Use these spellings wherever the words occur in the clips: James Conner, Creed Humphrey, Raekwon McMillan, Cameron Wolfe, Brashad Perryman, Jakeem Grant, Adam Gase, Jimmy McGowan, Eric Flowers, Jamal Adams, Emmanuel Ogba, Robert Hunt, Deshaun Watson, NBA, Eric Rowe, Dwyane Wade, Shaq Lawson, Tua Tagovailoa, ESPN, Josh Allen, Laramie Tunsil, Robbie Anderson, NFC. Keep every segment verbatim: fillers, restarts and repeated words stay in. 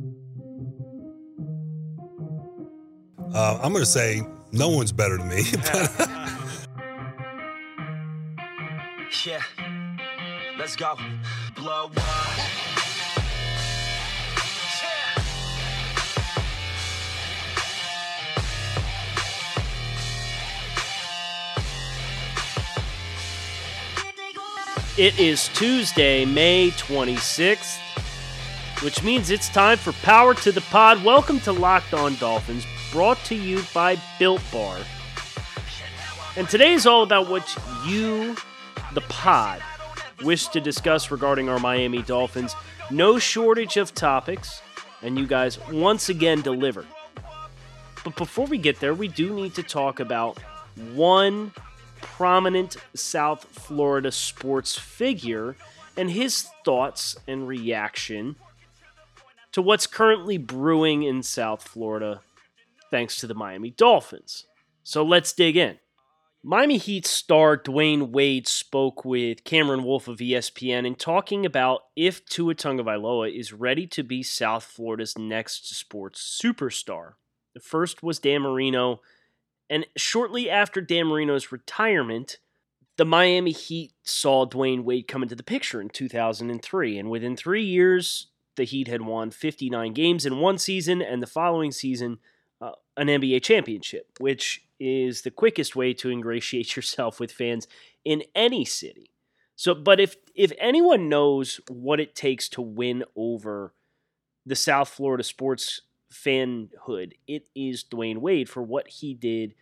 Uh, I'm going to say no one's better than me. But yeah, let's go. Blow one. It is Tuesday, May twenty-sixth, which means it's time for Power to the Pod. Welcome to Locked On Dolphins, brought to you by Built Bar. And today is all about what you, the pod, wish to discuss regarding our Miami Dolphins. No shortage of topics, and you guys once again delivered. But before we get there, we do need to talk about one prominent South Florida sports figure and his thoughts and reaction to what's currently brewing in South Florida thanks to the Miami Dolphins. So let's dig in. Miami Heat star Dwyane Wade spoke with Cameron Wolfe of E S P N in talking about if Tua Tagovailoa is ready to be South Florida's next sports superstar. The first was Dan Marino, and shortly after Dan Marino's retirement, the Miami Heat saw Dwyane Wade come into the picture in two thousand three, and within three years, the Heat had won fifty-nine games in one season, and the following season, Uh, an N B A championship, which is the quickest way to ingratiate yourself with fans in any city. So, but if if anyone knows what it takes to win over the South Florida sports fanhood, it is Dwyane Wade for what he did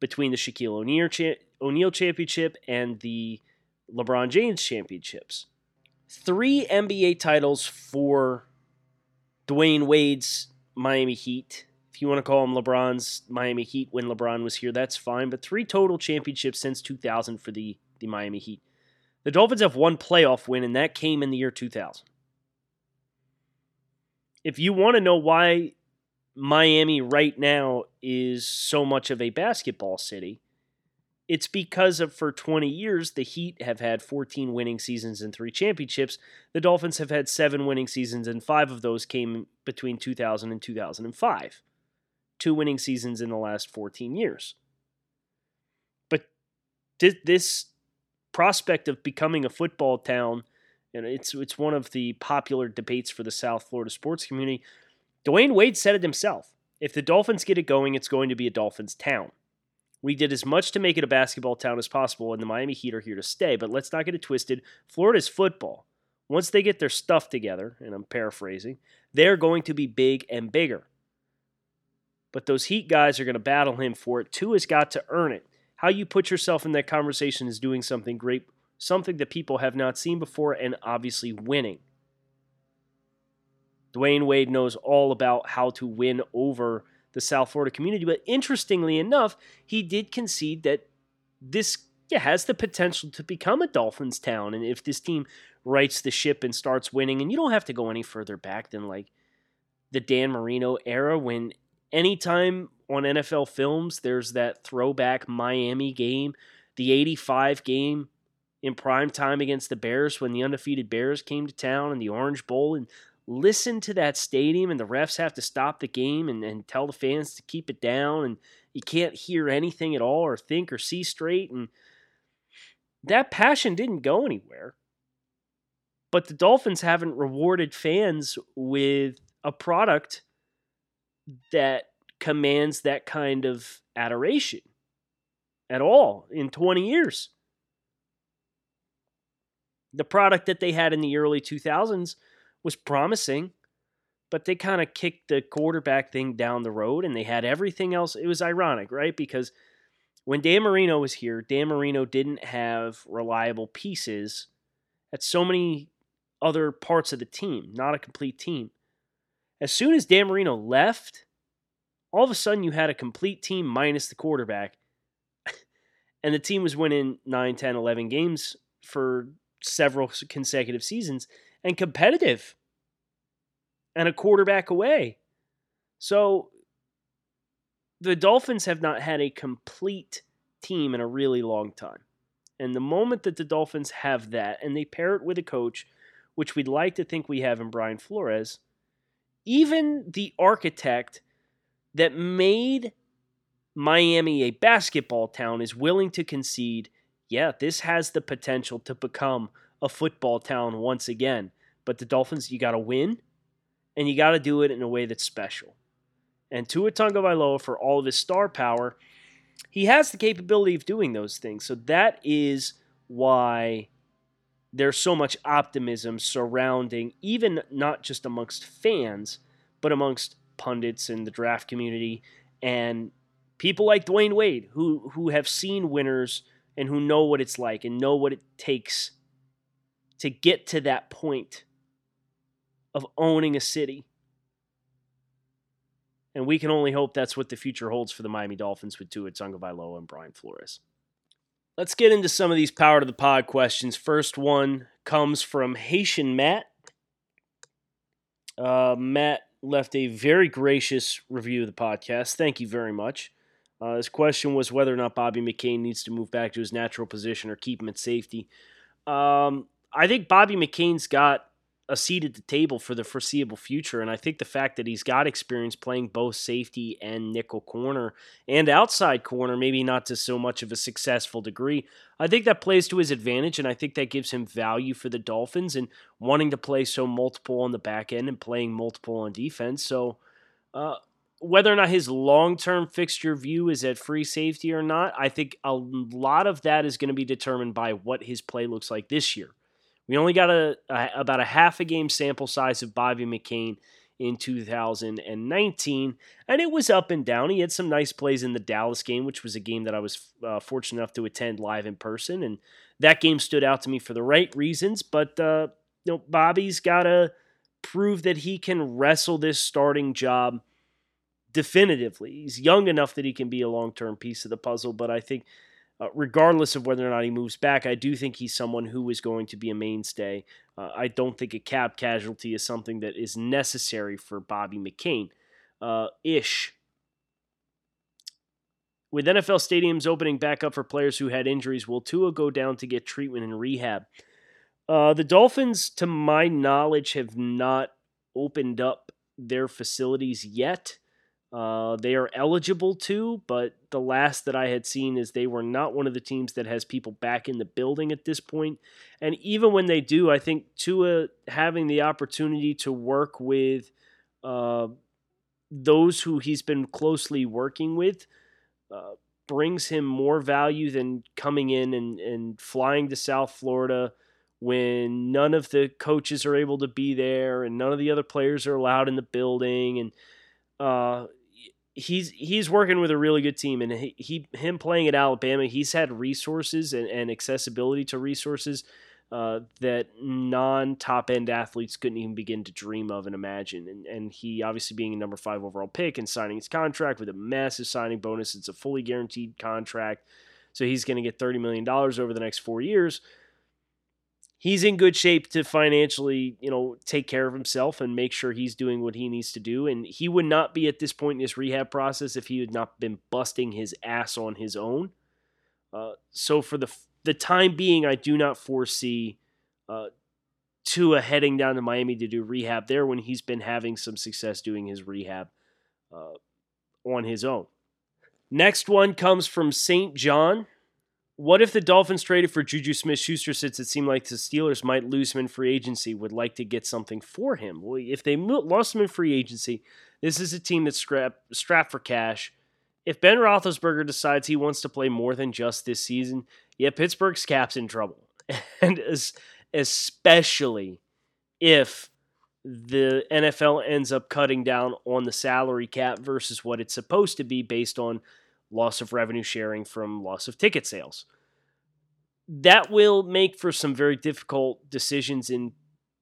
between the Shaquille O'Neal, cha- O'Neal championship and the LeBron James championships. Three N B A titles for Dwyane Wade's Miami Heat. If you want to call him LeBron's Miami Heat when LeBron was here, that's fine. But three total championships since two thousand for the, the Miami Heat. The Dolphins have one playoff win, and that came in the year two thousand. If you want to know why Miami right now is so much of a basketball city, it's because of for twenty years, the Heat have had fourteen winning seasons and three championships. The Dolphins have had seven winning seasons, and five of those came between two thousand and two thousand five. Two winning seasons in the last fourteen years. But this prospect of becoming a football town, and it's it's one of the popular debates for the South Florida sports community. Dwyane Wade said it himself. If the Dolphins get it going, it's going to be a Dolphins town. We did as much to make it a basketball town as possible, and the Miami Heat are here to stay. But let's not get it twisted. Florida's football, once they get their stuff together, and I'm paraphrasing, they're going to be big and bigger. But those Heat guys are going to battle him for it. Tua's got to earn it. How you put yourself in that conversation is doing something great, something that people have not seen before, and obviously winning. Dwyane Wade knows all about how to win over the South Florida community, but interestingly enough, he did concede that this yeah, has the potential to become a Dolphins town, and if this team rights the ship and starts winning, and you don't have to go any further back than like the Dan Marino era when anytime on N F L films, there's that throwback Miami game, the eighty-five game in primetime against the Bears when the undefeated Bears came to town in the Orange Bowl. And listen to that stadium, and the refs have to stop the game and, and tell the fans to keep it down. And you can't hear anything at all or think or see straight. And that passion didn't go anywhere. But the Dolphins haven't rewarded fans with a product that commands that kind of adoration at all in twenty years. The product that they had in the early two thousands was promising, but they kind of kicked the quarterback thing down the road, and they had everything else. It was ironic, right? Because when Dan Marino was here, Dan Marino didn't have reliable pieces at so many other parts of the team, not a complete team. As soon as Dan Marino left, all of a sudden you had a complete team minus the quarterback, and the team was winning nine, ten, eleven games for several consecutive seasons and competitive and a quarterback away. So the Dolphins have not had a complete team in a really long time. And the moment that the Dolphins have that, and they pair it with a coach, which we'd like to think we have in Brian Flores, even the architect that made Miami a basketball town is willing to concede, yeah, this has the potential to become a football town once again. But the Dolphins, you got to win, and you got to do it in a way that's special. And Tua Tagovailoa, for all of his star power, he has the capability of doing those things. So that is why there's so much optimism surrounding, even not just amongst fans, but amongst pundits in the draft community and people like Dwyane Wade, who who have seen winners and who know what it's like and know what it takes to get to that point of owning a city. And we can only hope that's what the future holds for the Miami Dolphins with Tua Tagovailoa and Brian Flores. Let's get into some of these Power to the Pod questions. First one comes from Haitian Matt. Uh, Matt left a very gracious review of the podcast. Thank you very much. Uh, his question was whether or not Bobby McCain needs to move back to his natural position or keep him at safety. Um, I think Bobby McCain's got a seat at the table for the foreseeable future. And I think the fact that he's got experience playing both safety and nickel corner and outside corner, maybe not to so much of a successful degree, I think that plays to his advantage. And I think that gives him value for the Dolphins and wanting to play so multiple on the back end and playing multiple on defense. So uh, whether or not his long-term fixture view is at free safety or not, I think a lot of that is going to be determined by what his play looks like this year. We only got a, a about a half a game sample size of Bobby McCain in two thousand nineteen, and it was up and down. He had some nice plays in the Dallas game, which was a game that I was uh, fortunate enough to attend live in person, and that game stood out to me for the right reasons. But uh, you know, Bobby's got to prove that he can wrestle this starting job definitively. He's young enough that he can be a long-term piece of the puzzle, but I think Uh, regardless of whether or not he moves back, I do think he's someone who is going to be a mainstay. Uh, I don't think a cap casualty is something that is necessary for Bobby McCain-ish. Uh, With N F L stadiums opening back up for players who had injuries, will Tua go down to get treatment and rehab? Uh, the Dolphins, to my knowledge, have not opened up their facilities yet. Uh, they are eligible to, but the last that I had seen is they were not one of the teams that has people back in the building at this point. And even when they do, I think Tua having the opportunity to work with uh, those who he's been closely working with uh, brings him more value than coming in and, and flying to South Florida when none of the coaches are able to be there and none of the other players are allowed in the building. And Uh, he's he's working with a really good team, and he, he him playing at Alabama, he's had resources and, and accessibility to resources uh, that non-top-end athletes couldn't even begin to dream of and imagine. And, and he, obviously being a number five overall pick and signing his contract with a massive signing bonus, it's a fully guaranteed contract, so he's going to get thirty million dollars over the next four years. He's in good shape to financially, you know, take care of himself and make sure he's doing what he needs to do. And he would not be at this point in his rehab process if he had not been busting his ass on his own. Uh, so for the the time being, I do not foresee uh, Tua heading down to Miami to do rehab there when he's been having some success doing his rehab uh, on his own. Next one comes from Saint John. What if the Dolphins traded for Juju Smith-Schuster since it seemed like the Steelers might lose him in free agency, would like to get something for him? Well, if they lost him in free agency, this is a team that's strapped, strapped for cash. If Ben Roethlisberger decides he wants to play more than just this season, yeah, Pittsburgh's cap's in trouble. And especially if the N F L ends up cutting down on the salary cap versus what it's supposed to be based on loss of revenue sharing from loss of ticket sales. That will make for some very difficult decisions in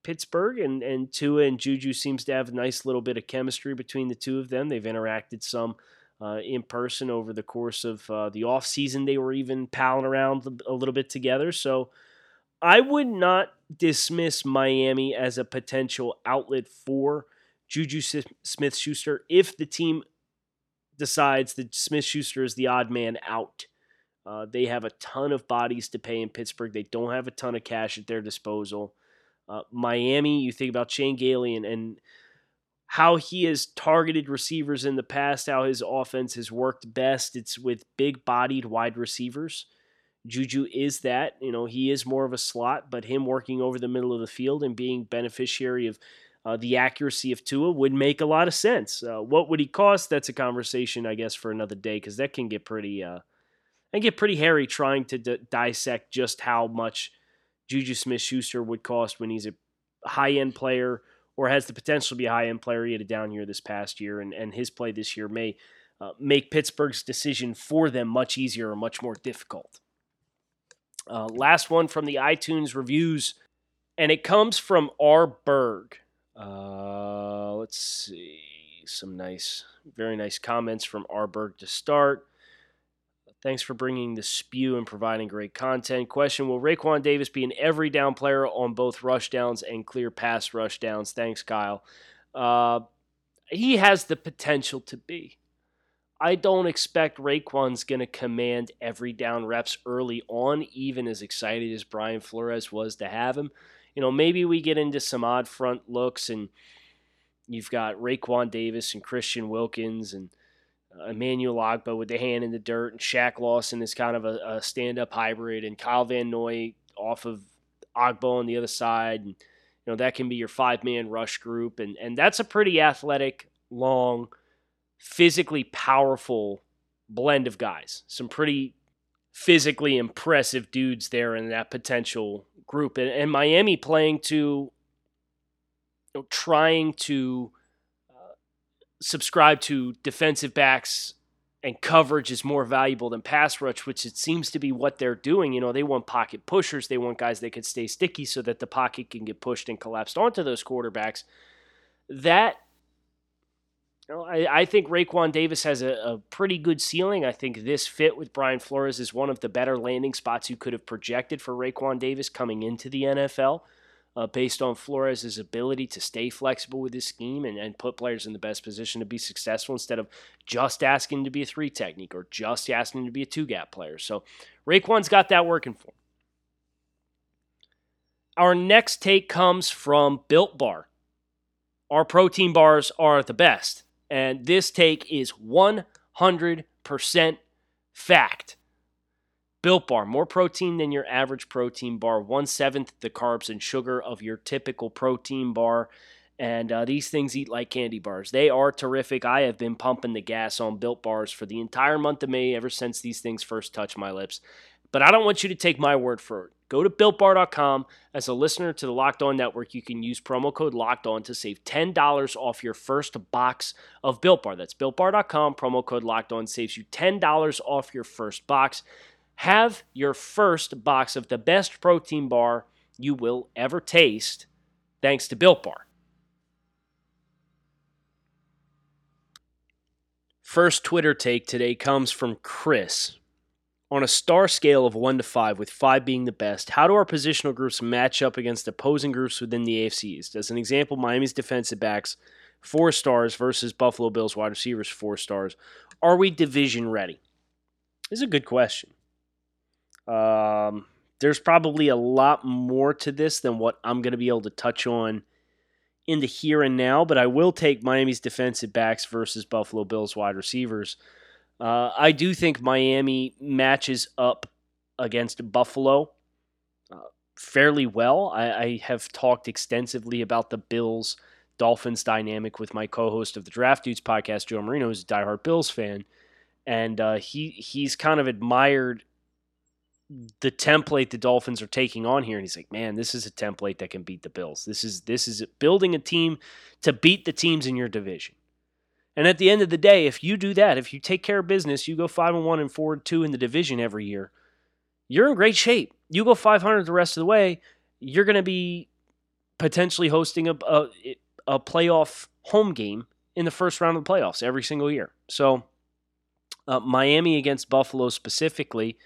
Pittsburgh, and, and Tua and Juju seems to have a nice little bit of chemistry between the two of them. They've interacted some uh, in person over the course of uh, the offseason. They were even palling around a little bit together. So I would not dismiss Miami as a potential outlet for Juju Smith-Schuster if the team decides that Smith-Schuster is the odd man out. Uh, they have a ton of bodies to pay in Pittsburgh. They don't have a ton of cash at their disposal. Uh, Miami, you think about Shane Gailey and, and how he has targeted receivers in the past, how his offense has worked best. It's with big-bodied wide receivers. Juju is that. You know, he is more of a slot, but him working over the middle of the field and being beneficiary of uh, the accuracy of Tua would make a lot of sense. Uh, what would he cost? That's a conversation, I guess, for another day, because that can get pretty uh, and get pretty hairy trying to d- dissect just how much Juju Smith-Schuster would cost when he's a high-end player or has the potential to be a high-end player. He had a down year this past year, and, and his play this year may uh, make Pittsburgh's decision for them much easier or much more difficult. Uh, last one from the iTunes reviews, and it comes from R. Berg. Uh, let's see. Some nice, very nice comments from R. Berg to start. Thanks for bringing the spew and providing great content. Question, will Raekwon Davis be an every down player on both rush downs and clear pass rush downs? Thanks, Kyle. Uh, he has the potential to be. I don't expect Raekwon's going to command every down reps early on, even as excited as Brian Flores was to have him. You know, maybe we get into some odd front looks and you've got Raekwon Davis and Christian Wilkins and Emmanuel Ogba with the hand in the dirt, and Shaq Lawson is kind of a, a stand-up hybrid, and Kyle Van Noy off of Ogba on the other side. And, you know, that can be your five-man rush group, and and that's a pretty athletic, long, physically powerful blend of guys. Some pretty physically impressive dudes there in that potential group. And, and Miami playing to, you know, trying to subscribe to defensive backs and coverage is more valuable than pass rush, which it seems to be what they're doing. You know, they want pocket pushers. They want guys that could stay sticky so that the pocket can get pushed and collapsed onto those quarterbacks. That, you know, I, I think Raekwon Davis has a, a pretty good ceiling. I think this fit with Brian Flores is one of the better landing spots you could have projected for Raekwon Davis coming into the N F L. Uh, based on Flores' ability to stay flexible with his scheme and, and put players in the best position to be successful instead of just asking to be a three technique or just asking to be a two-gap player. So Raekwon's got that working for him. Our next take comes from Built Bar. Our protein bars are the best. And this take is one hundred percent fact. Built Bar, more protein than your average protein bar, one-seventh the carbs and sugar of your typical protein bar, and uh, these things eat like candy bars. They are terrific. I have been pumping the gas on Built Bars for the entire month of May ever since these things first touched my lips, but I don't want you to take my word for it. Go to built bar dot com. As a listener to the Locked On Network, you can use promo code Locked On to save ten dollars off your first box of Built Bar. That's built bar dot com. Promo code Locked On saves you ten dollars off your first box. Have your first box of the best protein bar you will ever taste, thanks to Built Bar. First Twitter take today comes from Chris. On a star scale of one to five, with five being the best, how do our positional groups match up against opposing groups within the A F C East? As an example, Miami's defensive backs, four stars, versus Buffalo Bills wide receivers, four stars. Are we division ready? This is a good question. Um, there's probably a lot more to this than what I'm going to be able to touch on in the here and now, but I will take Miami's defensive backs versus Buffalo Bills wide receivers. Uh, I do think Miami matches up against Buffalo uh, fairly well. I, I have talked extensively about the Bills-Dolphins dynamic with my co-host of the Draft Dudes podcast, Joe Marino, who's a diehard Bills fan, and uh, he he's kind of admired the template the Dolphins are taking on here. And he's like, man, this is a template that can beat the Bills. This is this is building a team to beat the teams in your division. And at the end of the day, if you do that, if you take care of business, you go five and one and four and two in the division every year, you're in great shape. You go five hundred the rest of the way, you're going to be potentially hosting a, a, a playoff home game in the first round of the playoffs every single year. So uh, Miami against Buffalo specifically,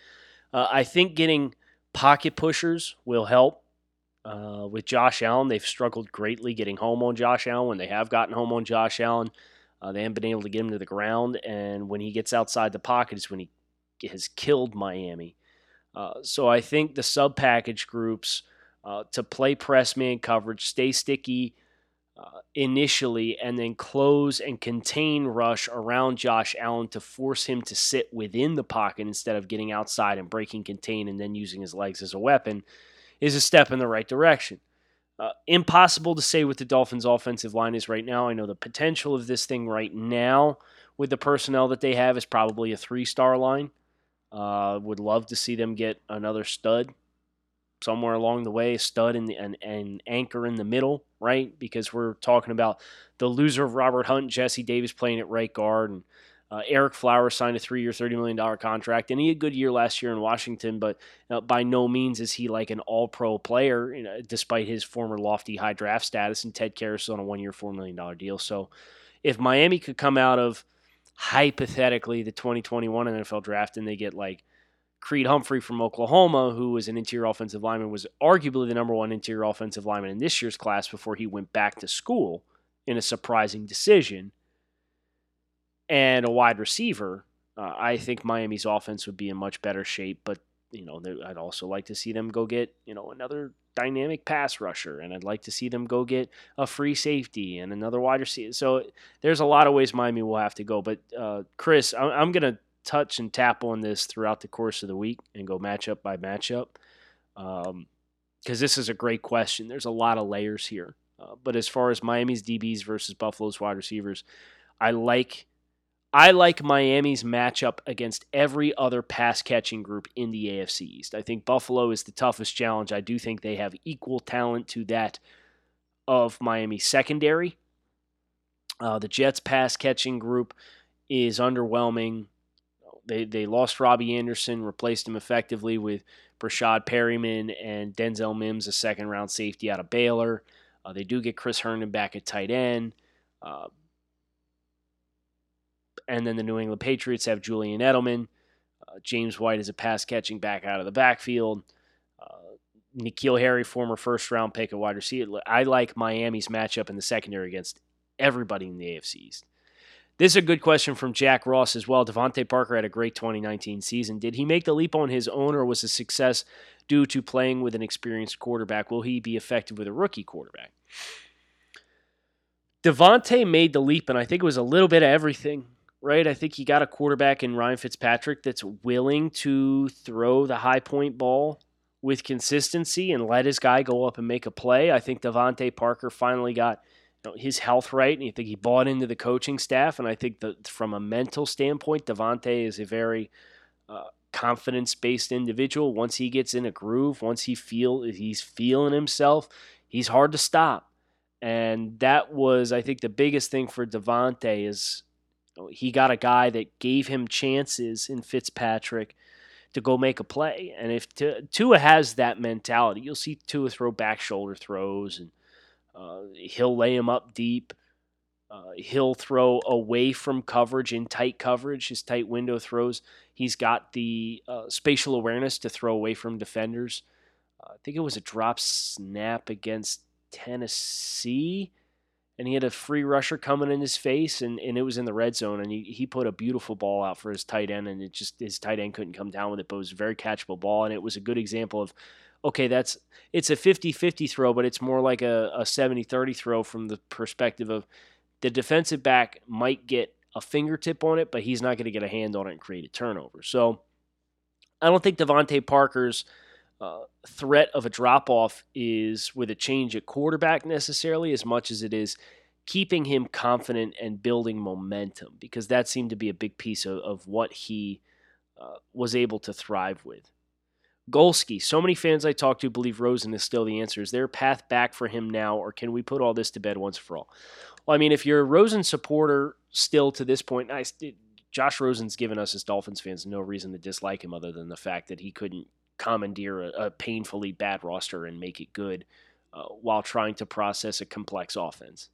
Uh, I think getting pocket pushers will help uh, with Josh Allen. They've struggled greatly getting home on Josh Allen. When they have gotten home on Josh Allen, uh, they haven't been able to get him to the ground. And when he gets outside the pocket is when he has killed Miami. Uh, so I think the sub-package groups uh, to play press man coverage, stay sticky, uh, initially and then close and contain rush around Josh Allen to force him to sit within the pocket instead of getting outside and breaking contain and then using his legs as a weapon is a step in the right direction. Uh, impossible to say what the Dolphins' offensive line is right now. I know the potential of this thing right now with the personnel that they have is probably a three-star line. Uh, would love to see them get another stud somewhere along the way, a stud and an, an anchor in the middle, right? Because we're talking about the loser of Robert Hunt, Jesse Davis playing at right guard, and uh, Eric Flowers signed a three-year, thirty million dollars contract, and he had a good year last year in Washington, but uh, by no means is he like an all-pro player, you know, despite his former lofty high draft status, and Ted Karras is on a one-year, four million dollars deal. So if Miami could come out of hypothetically the twenty twenty-one N F L draft and they get like Creed Humphrey from Oklahoma, who was an interior offensive lineman, was arguably the number one interior offensive lineman in this year's class before he went back to school in a surprising decision, and a wide receiver, uh, I think Miami's offense would be in much better shape. But, you know, I'd also like to see them go get, you know, another dynamic pass rusher, and I'd like to see them go get a free safety and another wide receiver. So there's a lot of ways Miami will have to go. But, uh, Chris, I'm, I'm going to touch and tap on this throughout the course of the week and go matchup by matchup, because um, this is a great question. There's a lot of layers here. Uh, but as far as Miami's D Bs versus Buffalo's wide receivers, I like I like Miami's matchup against every other pass-catching group in the A F C East. I think Buffalo is the toughest challenge. I do think they have equal talent to that of Miami's secondary. Uh, the Jets' pass-catching group is underwhelming. They they lost Robbie Anderson, replaced him effectively with Brashad Perryman and Denzel Mims, a second-round safety out of Baylor. Uh, they do get Chris Herndon back at tight end. Uh, and then the New England Patriots have Julian Edelman. Uh, James White is a pass-catching back out of the backfield. Uh, Nikhil Harry, former first-round pick at wide receiver. I like Miami's matchup in the secondary against everybody in the A F C East. This is a good question from Jack Ross as well. Devontae Parker had a great twenty nineteen season. Did he make the leap on his own, or was his success due to playing with an experienced quarterback? Will he be effective with a rookie quarterback? Devontae made the leap, and I think it was a little bit of everything, right? I think he got a quarterback in Ryan Fitzpatrick that's willing to throw the high point ball with consistency and let his guy go up and make a play. I think Devontae Parker finally got his health right, and you think he bought into the coaching staff. And I think that from a mental standpoint, Devontae is a very uh, confidence-based individual. Once he gets in a groove, once he feel he's feeling himself, he's hard to stop. And that was, I think, the biggest thing for Devontae is you know, he got a guy that gave him chances in Fitzpatrick to go make a play. And if Tua has that mentality, you'll see Tua throw back shoulder throws, and Uh, he'll lay him up deep. Uh, he'll throw away from coverage in tight coverage, his tight window throws. He's got the uh, spatial awareness to throw away from defenders. Uh, I think it was a drop snap against Tennessee, and he had a free rusher coming in his face, and, and it was in the red zone, and he, he put a beautiful ball out for his tight end, and it just his tight end couldn't come down with it, but it was a very catchable ball, and it was a good example of okay, that's it's a fifty-fifty throw, but it's more like a, a seventy-thirty throw from the perspective of the defensive back might get a fingertip on it, but he's not going to get a hand on it and create a turnover. So I don't think Devontae Parker's uh, threat of a drop-off is with a change at quarterback necessarily as much as it is keeping him confident and building momentum, because that seemed to be a big piece of, of what he uh, was able to thrive with. Golski, so many fans I talk to believe Rosen is still the answer. Is there a path back for him now, or can we put all this to bed once for all? Well, I mean, if you're a Rosen supporter still to this point, I, Josh Rosen's given us as Dolphins fans no reason to dislike him other than the fact that he couldn't commandeer a, a painfully bad roster and make it good uh, while trying to process a complex offense.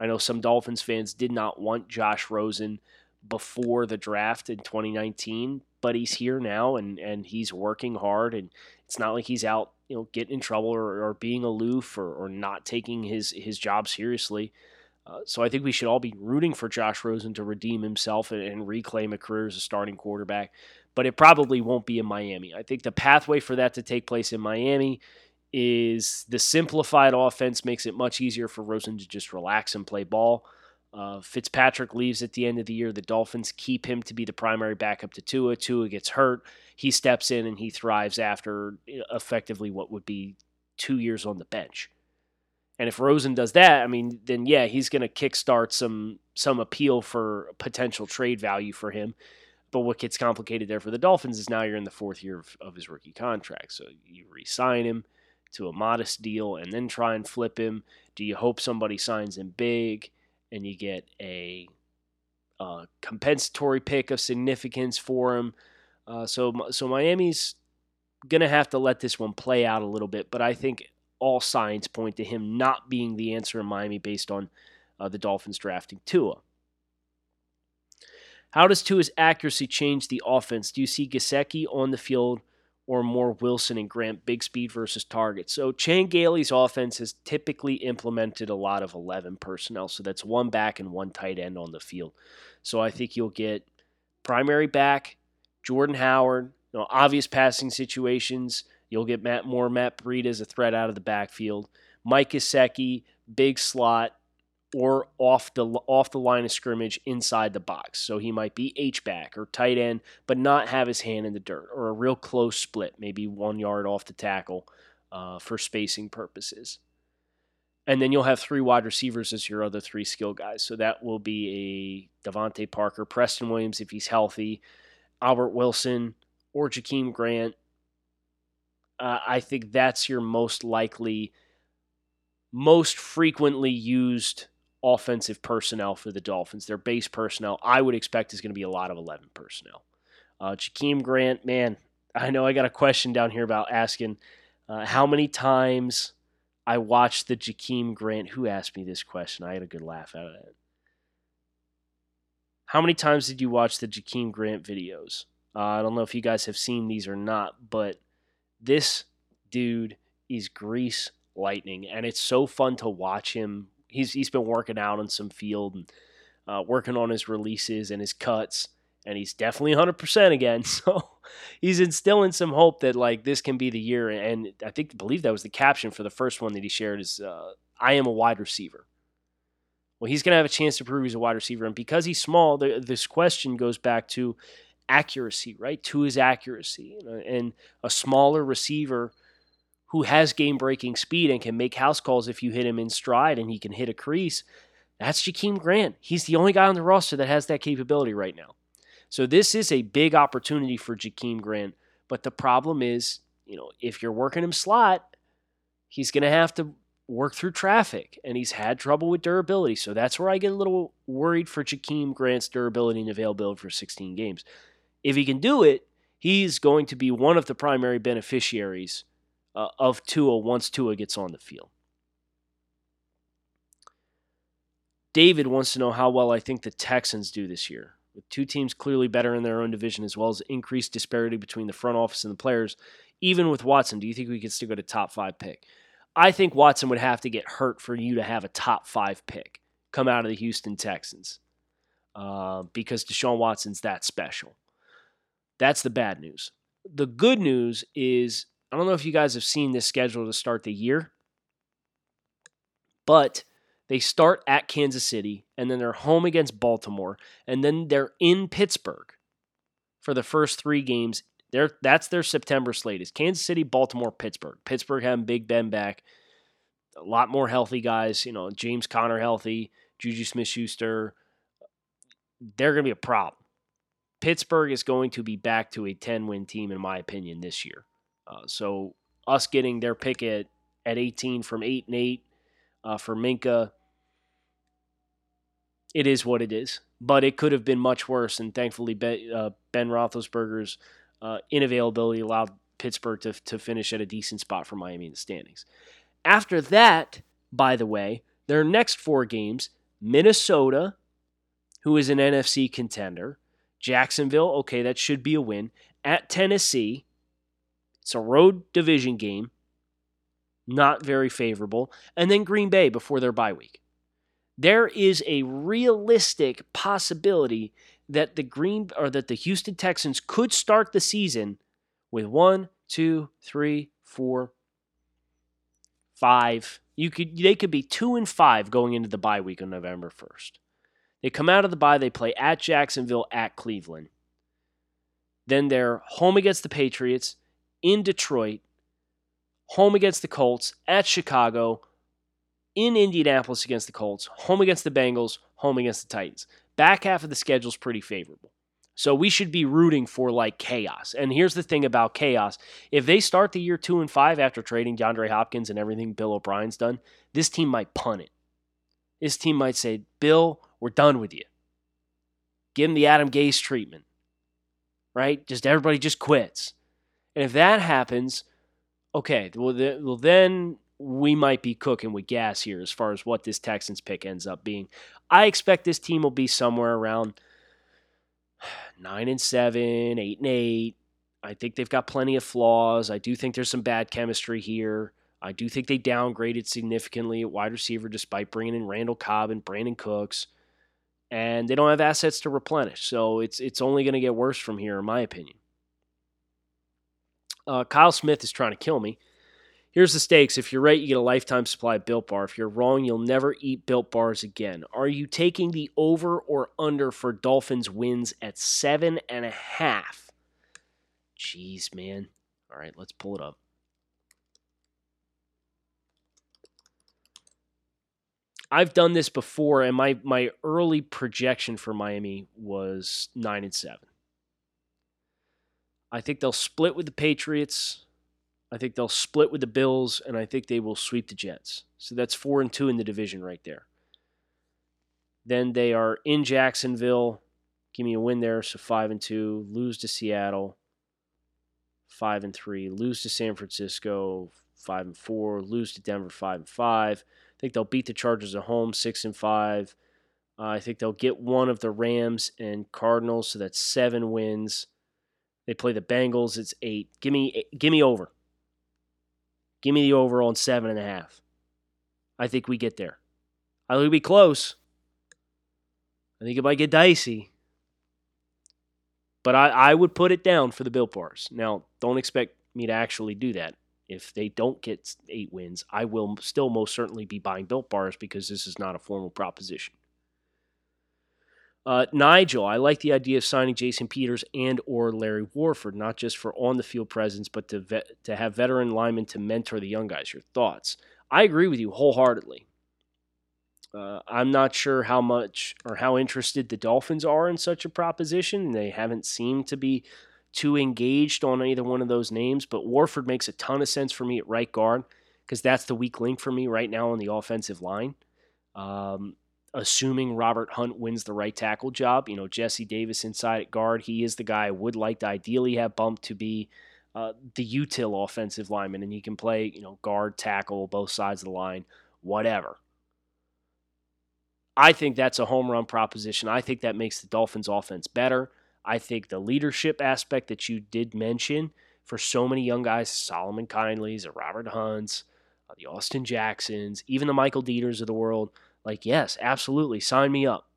I know some Dolphins fans did not want Josh Rosen before the draft in twenty nineteen, but he's here now, and, and he's working hard, and it's not like he's out, you know, getting in trouble or, or being aloof or, or not taking his, his job seriously. Uh, so I think we should all be rooting for Josh Rosen to redeem himself and, and reclaim a career as a starting quarterback, but it probably won't be in Miami. I think the pathway for that to take place in Miami is the simplified offense makes it much easier for Rosen to just relax and play ball. Uh, Fitzpatrick leaves at the end of the year. The Dolphins keep him to be the primary backup to Tua. Tua gets hurt. He steps in and he thrives after effectively what would be two years on the bench. And if Rosen does that, I mean, then yeah, he's going to kickstart some some appeal for potential trade value for him. But what gets complicated there for the Dolphins is now you're in the fourth year of, of his rookie contract. So you re-sign him to a modest deal and then try and flip him. Do you hope somebody signs him big and you get a, a compensatory pick of significance for him? Uh, so, so Miami's going to have to let this one play out a little bit. But I think all signs point to him not being the answer in Miami based on uh, the Dolphins drafting Tua. How does Tua's accuracy change the offense? Do you see Gesicki on the field or more Wilson and Grant, big speed versus target? So Shane Gailey's offense has typically implemented a lot of eleven personnel, so that's one back and one tight end on the field. So I think you'll get primary back, Jordan Howard, you know, obvious passing situations. You'll get Matt Moore, Matt Breida as a threat out of the backfield. Mike Gesicki, big slot, or off the off the line of scrimmage inside the box. So he might be H-back or tight end, but not have his hand in the dirt, or a real close split, maybe one yard off the tackle uh, for spacing purposes. And then you'll have three wide receivers as your other three skill guys. So that will be a Devontae Parker, Preston Williams if he's healthy, Albert Wilson, or Jakeem Grant. Uh, I think that's your most likely, most frequently used offensive personnel for the Dolphins. Their base personnel, I would expect, is going to be a lot of eleven personnel. Uh, Jakeem Grant, man, I know I got a question down here about asking uh, how many times I watched the Jakeem Grant. Who asked me this question? I had a good laugh out of it. How many times did you watch the Jakeem Grant videos? Uh, I don't know if you guys have seen these or not, but this dude is grease lightning, and it's so fun to watch him. He's he's been working out on some field and uh, working on his releases and his cuts, and he's definitely one hundred percent again. So he's instilling some hope that like this can be the year. And I think I believe that was the caption for the first one that he shared is uh, "I am a wide receiver." Well, he's going to have a chance to prove he's a wide receiver, and because he's small, the, this question goes back to accuracy, right? To his accuracy, and a smaller receiver who has game-breaking speed and can make house calls if you hit him in stride and he can hit a crease, that's Jakeem Grant. He's the only guy on the roster that has that capability right now. So this is a big opportunity for Jakeem Grant, but the problem is, you know, if you're working him slot, he's going to have to work through traffic, and he's had trouble with durability. So that's where I get a little worried for Jakeem Grant's durability and availability for sixteen games. If he can do it, he's going to be one of the primary beneficiaries Uh, of Tua once Tua gets on the field. David wants to know how well I think the Texans do this year. With two teams clearly better in their own division, as well as increased disparity between the front office and the players, even with Watson, do you think we could still get a top five pick? I think Watson would have to get hurt for you to have a top five pick come out of the Houston Texans uh, because Deshaun Watson's that special. That's the bad news. The good news is, I don't know if you guys have seen this schedule to start the year, but they start at Kansas City, and then they're home against Baltimore, and then they're in Pittsburgh for the first three games. They're, that's their September slate is Kansas City, Baltimore, Pittsburgh. Pittsburgh having Big Ben back, a lot more healthy guys, you know, James Conner healthy, Juju Smith-Schuster. They're going to be a problem. Pittsburgh is going to be back to a ten-win team, in my opinion, this year. Uh, so us getting their pick at, at eighteen from eight and eight uh, for Minka, it is what it is. But it could have been much worse, and thankfully Ben, uh, Ben Roethlisberger's uh, inavailability allowed Pittsburgh to to finish at a decent spot for Miami in the standings. After that, by the way, their next four games: Minnesota, who is an N F C contender; Jacksonville, okay, that should be a win; at Tennessee. It's a road division game, not very favorable. And then Green Bay before their bye week. There is a realistic possibility that the Green or that the Houston Texans could start the season with one, two, three, four, five. You could they could be two and five going into the bye week on November first. They come out of the bye, they play at Jacksonville, at Cleveland. Then they're home against the Patriots, in Detroit, home against the Colts, at Chicago, in Indianapolis against the Colts, home against the Bengals, home against the Titans. Back half of the schedule is pretty favorable. So we should be rooting for, like, chaos. And here's the thing about chaos. If they start the year two and five after trading DeAndre Hopkins and everything Bill O'Brien's done, this team might punt it. This team might say, Bill, we're done with you. Give him the Adam Gase treatment, right? Just everybody just quits. And if that happens, okay, well, the, well then we might be cooking with gas here as far as what this Texans pick ends up being. I expect this team will be somewhere around nine and seven, eight and eight. I think they've got plenty of flaws. I do think there's some bad chemistry here. I do think they downgraded significantly at wide receiver despite bringing in Randall Cobb and Brandon Cooks. And they don't have assets to replenish. So it's it's only going to get worse from here, in my opinion. Uh, Kyle Smith is trying to kill me. Here's the stakes. If you're right, you get a lifetime supply of Built Bar. If you're wrong, you'll never eat Built Bars again. Are you taking the over or under for Dolphins wins at seven and a half? Jeez, man. All right, let's pull it up. I've done this before, and my, my early projection for Miami was nine and seven. I think they'll split with the Patriots. I think they'll split with the Bills, and I think they will sweep the Jets. So that's four and two in the division right there. Then they are in Jacksonville. Give me a win there, so five and two. Lose to Seattle, five and three. Lose to San Francisco, five and four. Lose to Denver, five and five. I think they'll beat the Chargers at home, six and five. Uh, I think they'll get one of the Rams and Cardinals, so that's seven wins. They play the Bengals, it's eight. Give me, give me over. Give me the over on seven and a half. I think we get there. I think it'll be close. I think it might get dicey. But I, I would put it down for the Built Bars. Now, don't expect me to actually do that. If they don't get eight wins, I will still most certainly be buying Built Bars because this is not a formal proposition. Uh, Nigel, I like the idea of signing Jason Peters and or Larry Warford, not just for on-the-field presence, but to vet, to have veteran linemen to mentor the young guys. Your thoughts? I agree with you wholeheartedly. Uh, I'm not sure how much or how interested the Dolphins are in such a proposition. They haven't seemed to be too engaged on either one of those names, but Warford makes a ton of sense for me at right guard because that's the weak link for me right now on the offensive line. Um, assuming Robert Hunt wins the right tackle job, you know, Jesse Davis inside at guard, he is the guy I would like to ideally have bumped to be uh, the util offensive lineman, and he can play, you know, guard, tackle, both sides of the line, whatever. I think that's a home run proposition. I think that makes the Dolphins offense better. I think the leadership aspect that you did mention for so many young guys, Solomon Kindleys, the Robert Hunts, the Austin Jacksons, even the Michael Dieters of the world, like, yes, absolutely, sign me up.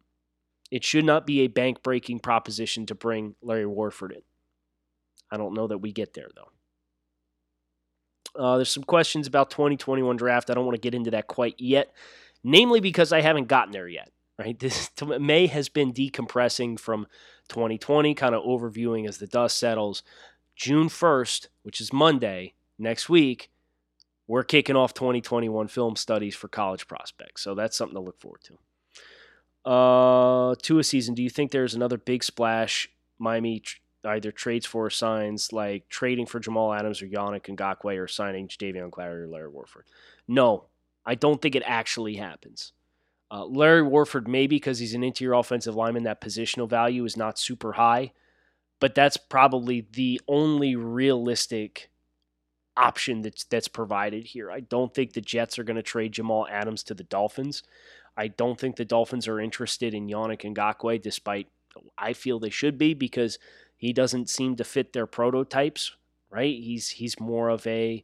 It should not be a bank-breaking proposition to bring Larry Warford in. I don't know that we get there, though. Uh, there's some questions about twenty twenty-one draft. I don't want to get into that quite yet, namely because I haven't gotten there yet. Right? This May has been decompressing from twenty twenty, kind of overviewing as the dust settles. June first, which is Monday, next week, we're kicking off twenty twenty-one film studies for college prospects. So that's something to look forward to. Uh, to a season, do you think there's another big splash Miami tr- either trades for or signs, like trading for Jamal Adams or Yannick Ngakoue or signing Jadavion Clowney or Larry Warford? No, I don't think it actually happens. Uh, Larry Warford, maybe because he's an interior offensive lineman, that positional value is not super high, but that's probably the only realistic option that's, that's provided here. I don't think the Jets are going to trade Jamal Adams to the Dolphins. I don't think the Dolphins are interested in Yannick Ngakoue, despite I feel they should be because he doesn't seem to fit their prototypes, right? He's, he's more of a...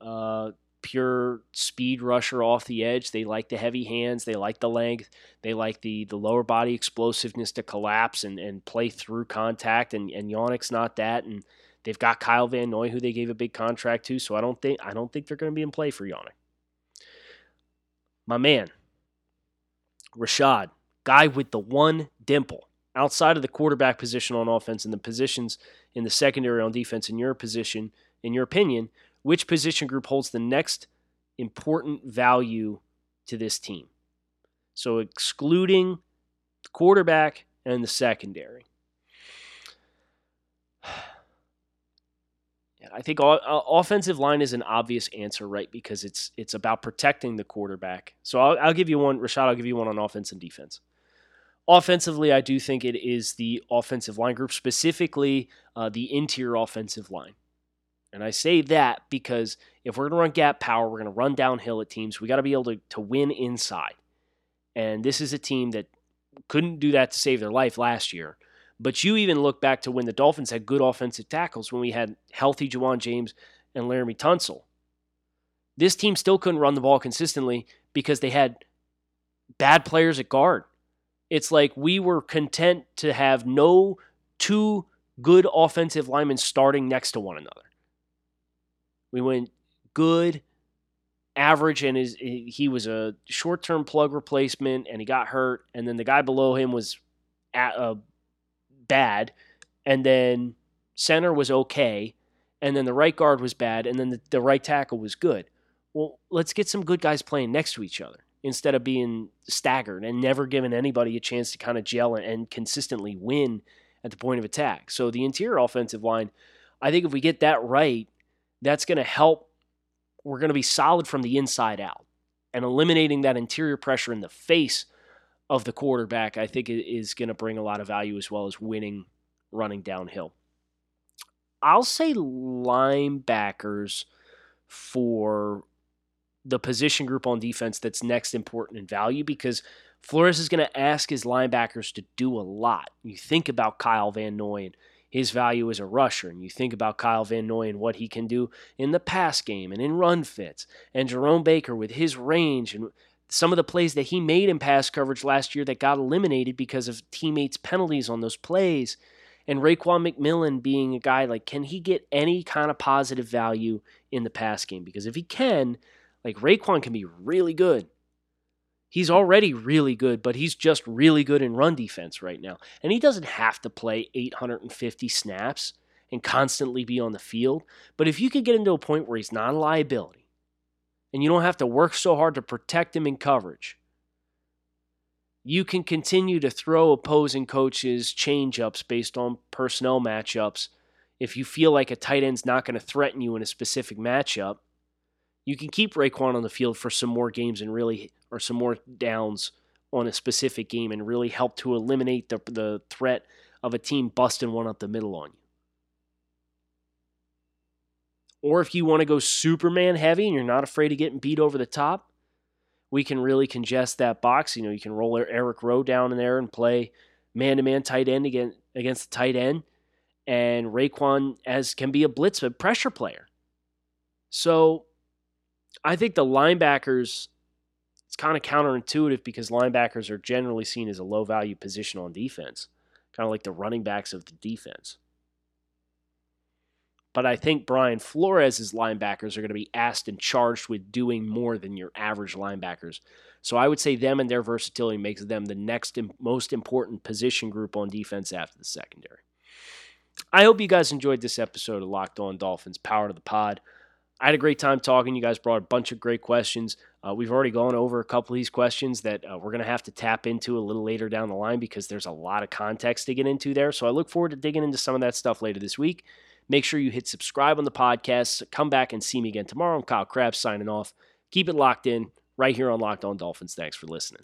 Uh, pure speed rusher off the edge. They like the heavy hands. They like the length. They like the the lower body explosiveness to collapse and, and play through contact. And, and Yannick's not that. And they've got Kyle Van Noy, who they gave a big contract to. So I don't think I don't think they're going to be in play for Yannick. my man, Rashad, guy with the one dimple, outside of the quarterback position on offense and the positions in the secondary on defense, in your position, in your opinion, which position group holds the next important value to this team? So excluding the quarterback and the secondary. I think offensive line is an obvious answer, right? Because it's it's about protecting the quarterback. So I'll, I'll give you one, Rashad, I'll give you one on offense and defense. Offensively, I do think it is the offensive line group, specifically uh, the interior offensive line. And I say that because if we're going to run gap power, we're going to run downhill at teams. We got to be able to, to win inside. And this is a team that couldn't do that to save their life last year. But you even look back to when the Dolphins had good offensive tackles, when we had healthy Dwyane James and Laramie Tunsil. This team still couldn't run the ball consistently because they had bad players at guard. It's like we were content to have no two good offensive linemen starting next to one another. We went good, average, and his, he was a short-term plug replacement, and he got hurt, and then the guy below him was at a bad, and then center was okay, and then the right guard was bad, and then the, the right tackle was good. Well, let's get some good guys playing next to each other instead of being staggered and never giving anybody a chance to kind of gel and, and consistently win at the point of attack. So the interior offensive line, I think if we get that right, that's going to help. We're going to be solid from the inside out, and eliminating that interior pressure in the face of the quarterback, I think it is going to bring a lot of value, as well as winning, running downhill. I'll say linebackers for the position group on defense that's next important in value, because Flores is going to ask his linebackers to do a lot. You think about Kyle Van Noy and his value as a rusher, and you think about Kyle Van Noy and what he can do in the pass game and in run fits, and Jerome Baker with his range and some of the plays that he made in pass coverage last year that got eliminated because of teammates' penalties on those plays, and Raekwon McMillan being a guy, like, can he get any kind of positive value in the pass game? Because if he can, like, Raekwon can be really good. He's already really good, but he's just really good in run defense right now. And he doesn't have to play eight hundred fifty snaps and constantly be on the field. But if you could get him to a point where he's not a liability, and you don't have to work so hard to protect him in coverage, you can continue to throw opposing coaches change-ups based on personnel matchups. If you feel like a tight end's not going to threaten you in a specific matchup, you can keep Raekwon on the field for some more games and really, or some more downs on a specific game, and really help to eliminate the, the threat of a team busting one up the middle on you. Or if you want to go Superman heavy and you're not afraid of getting beat over the top, we can really congest that box. You know, you can roll Eric Rowe down in there and play man-to-man tight end against, against the tight end. And Raekwon as can be a blitz, a pressure player. So I think the linebackers, it's kind of counterintuitive because linebackers are generally seen as a low-value position on defense, kind of like the running backs of the defense. But I think Brian Flores' linebackers are going to be asked and charged with doing more than your average linebackers. So I would say them and their versatility makes them the next most important position group on defense after the secondary. I hope you guys enjoyed this episode of Locked On Dolphins, Power to the Pod. I had a great time talking. You guys brought a bunch of great questions. Uh, we've already gone over a couple of these questions that uh, we're going to have to tap into a little later down the line, because there's a lot of context to get into there. So I look forward to digging into some of that stuff later this week. Make sure you hit subscribe on the podcast. Come back and see me again tomorrow. I'm Kyle Krabs signing off. Keep it locked in right here on Locked On Dolphins. Thanks for listening.